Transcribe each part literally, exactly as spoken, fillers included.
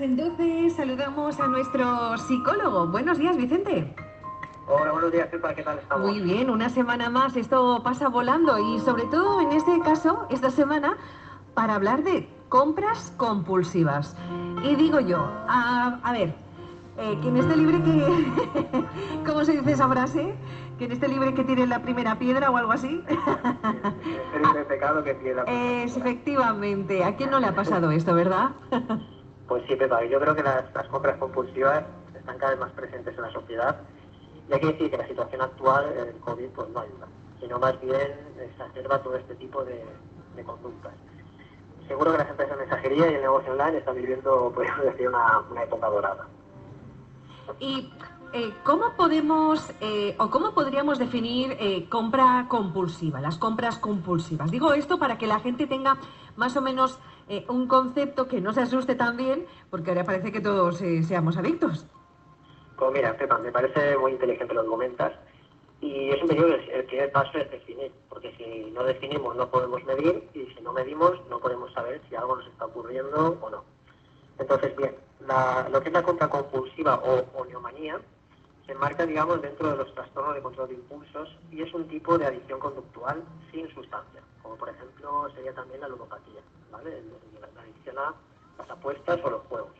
Entonces saludamos a nuestro psicólogo. Buenos días, Vicente. Hola, buenos días, Pepa, ¿qué tal estamos? Muy bien, una semana más, esto pasa volando y sobre todo en este caso, esta semana, para hablar de compras compulsivas. Y digo yo, a, a ver, eh, que en este libre que... ¿Cómo se dice esa frase? Que en este libre que tiene la primera piedra o algo así. El libre pecado que tiene la primera piedra. Efectivamente, ¿a quién no le ha pasado esto, verdad? Pues sí, Pepa, yo creo que las, las compras compulsivas están cada vez más presentes en la sociedad y hay que decir que la situación actual, el COVID, pues no ayuda, sino más bien exacerba todo este tipo de, de conductas. Seguro que las empresas de mensajería y el negocio online están viviendo, podríamos decir, una, una época dorada. ¿Y eh, cómo podemos eh, o cómo podríamos definir eh, compra compulsiva, las compras compulsivas? Digo esto para que la gente tenga más o menos... Eh, un concepto que no se asuste tan bien, porque ahora parece que todos eh, seamos adictos. Pues mira, Pepa, me parece muy inteligente lo que comentas, y es un periodo, el primer paso es definir, porque si no definimos no podemos medir, y si no medimos no podemos saber si algo nos está ocurriendo o no. Entonces, bien, la, lo que es la compra compulsiva o oniomanía se enmarca, digamos, dentro de los trastornos de control de impulsos, y es un tipo de adicción conductual sin sustancia, como por ejemplo sería también la ludopatía, ¿vale? La adicción a las apuestas o los juegos.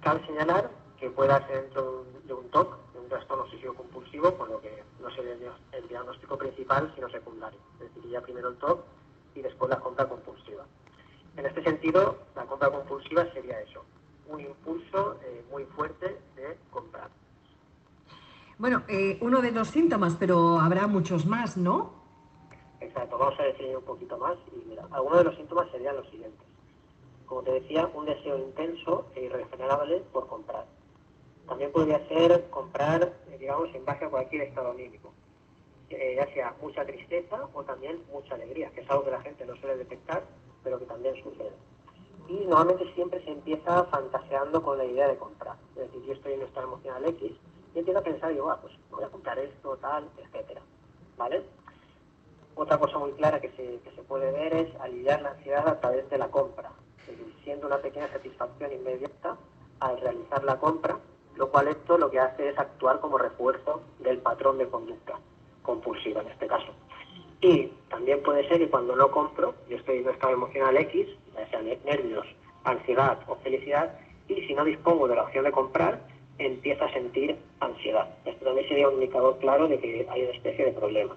Cabe señalar que puede ser dentro de un T O C, de un trastorno obsesivo compulsivo, con lo que no sería el diagnóstico principal, sino secundario. Es decir, ya primero el T O C y después la compra compulsiva. En este sentido, la compra compulsiva sería eso, un impulso eh, muy fuerte de comprar. Bueno, eh, uno de los síntomas, pero habrá muchos más, ¿no? Exacto, vamos a definir un poquito más. Y mira, algunos de los síntomas serían los siguientes. Como te decía, un deseo intenso e irrefrenable por comprar. También podría ser comprar, digamos, en base a cualquier estado anímico. Eh, ya sea mucha tristeza o también mucha alegría, que es algo que la gente no suele detectar, pero que también sucede. Y normalmente siempre se empieza fantaseando con la idea de comprar. Es decir, yo estoy en un estado emocional X, y empiezo a pensar, digo, ah, pues voy a comprar esto, tal, etcétera, ¿vale? Otra cosa muy clara que se, que se puede ver es aliviar la ansiedad a través de la compra, es decir, siendo una pequeña satisfacción inmediata al realizar la compra, lo cual esto lo que hace es actuar como refuerzo del patrón de conducta compulsiva en este caso. Y también puede ser que cuando no compro, yo estoy en un estado emocional X, ya sea nervios, ansiedad o felicidad, y si no dispongo de la opción de comprar, empieza a sentir ansiedad. Esto también sería un indicador claro de que hay una especie de problema.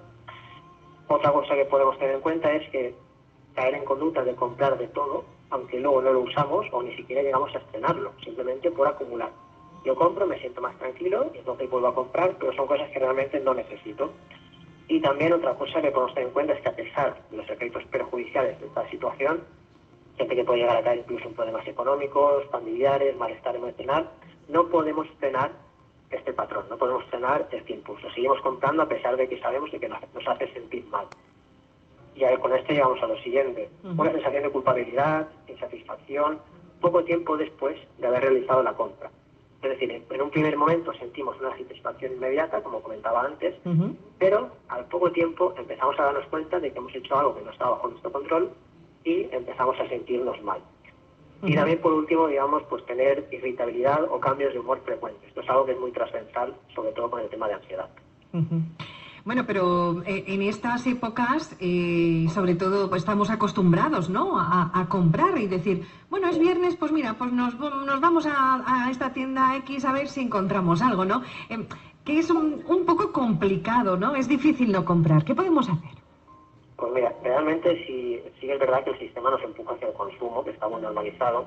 Otra cosa que podemos tener en cuenta es que caer en conductas de comprar de todo, aunque luego no lo usamos o ni siquiera llegamos a estrenarlo, simplemente por acumular. Yo compro, me siento más tranquilo, y entonces vuelvo a comprar, pero son cosas que realmente no necesito. Y también otra cosa que podemos tener en cuenta es que a pesar de los efectos perjudiciales de esta situación, gente que puede llegar a caer incluso en problemas económicos, familiares, malestar emocional, no podemos frenar este patrón, no podemos frenar este impulso. Seguimos comprando a pesar de que sabemos de que nos, nos hace sentir mal. Y a ver, con esto llegamos a lo siguiente. Una sensación de culpabilidad, insatisfacción, poco tiempo después de haber realizado la compra. Es decir, en un primer momento sentimos una satisfacción inmediata, como comentaba antes, uh-huh. pero al poco tiempo empezamos a darnos cuenta de que hemos hecho algo que no estaba bajo nuestro control y empezamos a sentirnos mal. Y también, por último, digamos, pues tener irritabilidad o cambios de humor frecuentes. Esto es algo que es muy transversal, sobre todo con el tema de ansiedad. Uh-huh. Bueno, pero eh, en estas épocas, eh, sobre todo, pues, estamos acostumbrados, ¿no?, a, a comprar y decir, bueno, es viernes, pues mira, pues nos, nos vamos a, a esta tienda X a ver si encontramos algo, ¿no? Eh, que es un, un poco complicado, ¿no? Es difícil no comprar. ¿Qué podemos hacer? Pues mira, realmente sí, sí es verdad que el sistema nos empuja hacia el consumo, que está muy normalizado,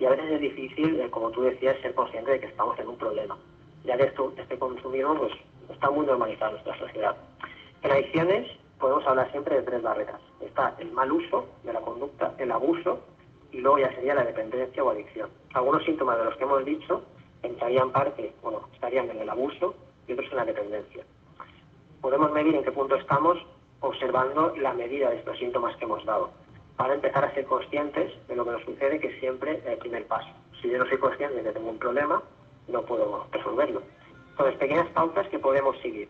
y a veces es difícil, eh, como tú decías, ser consciente de que estamos en un problema, ya que esto, este consumismo pues, está muy normalizado en nuestra sociedad. En adicciones podemos hablar siempre de tres barreras. Está el mal uso de la conducta, el abuso, y luego ya sería la dependencia o adicción. Algunos síntomas de los que hemos dicho entrarían parte, bueno, estarían en el abuso y otros en la dependencia. Podemos medir en qué punto estamos observando la medida de estos síntomas que hemos dado, para empezar a ser conscientes de lo que nos sucede, que es siempre el primer paso. Si yo no soy consciente de que tengo un problema, no puedo resolverlo. Entonces, pequeñas pautas que podemos seguir.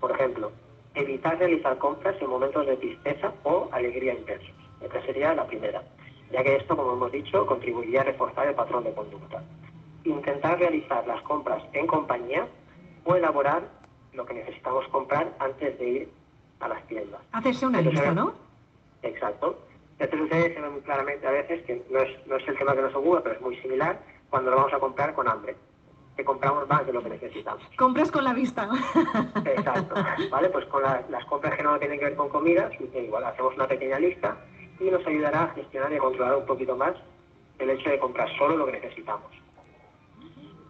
Por ejemplo, evitar realizar compras en momentos de tristeza o alegría intensos. Esta sería la primera, ya que esto, como hemos dicho, contribuiría a reforzar el patrón de conducta. intentar realizar las compras en compañía o elaborar lo que necesitamos comprar antes de ir a las tiendas. Hacerse una lista, ¿no? Exacto. Esto sucede muy claramente a veces, que no es, no es el tema que nos ocupa, pero es muy similar cuando lo vamos a comprar con hambre, que compramos más de lo que necesitamos. Compras con la vista, ¿no? Exacto. Vale, pues con la, las compras que no tienen que ver con comida, igual hacemos una pequeña lista y nos ayudará a gestionar y a controlar un poquito más el hecho de comprar solo lo que necesitamos.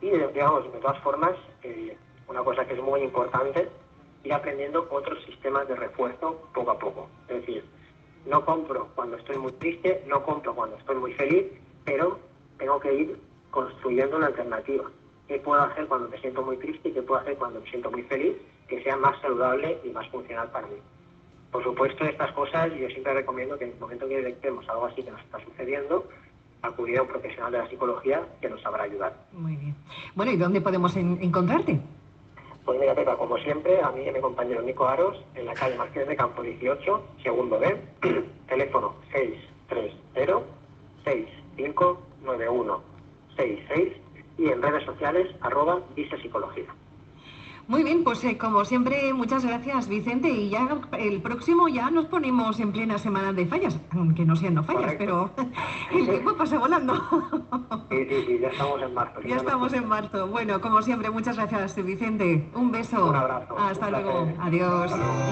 Y, digamos, de todas formas, eh, una cosa que es muy importante, ir aprendiendo otros sistemas de refuerzo poco a poco. Es decir, no compro cuando estoy muy triste, no compro cuando estoy muy feliz, pero tengo que ir construyendo una alternativa. ¿Qué puedo hacer cuando me siento muy triste y qué puedo hacer cuando me siento muy feliz que sea más saludable y más funcional para mí? Por supuesto, estas cosas yo siempre recomiendo que en el momento que detectemos algo así que nos está sucediendo, acudir a un profesional de la psicología que nos sabrá ayudar. Muy bien. Bueno, ¿y dónde podemos en encontrarte? Pues mira, Pepa, como siempre, a mí y a mi compañero Nico Aros, en la calle Martínez de Campo dieciocho, segundo B, teléfono seis tres cero, seis cinco nueve uno, seis seis, y en redes sociales, arroba vicepsicología. Muy bien, pues eh, como siempre, muchas gracias, Vicente, y ya el próximo ya nos ponemos en plena semana de fallas, aunque no sean no fallas, correcto, pero el tiempo pasa volando. Sí, sí, sí, ya estamos en marzo. Ya, ya estamos en marzo. Bueno, como siempre, muchas gracias, Vicente. Un beso. Un abrazo. Hasta un luego. Placer. Adiós.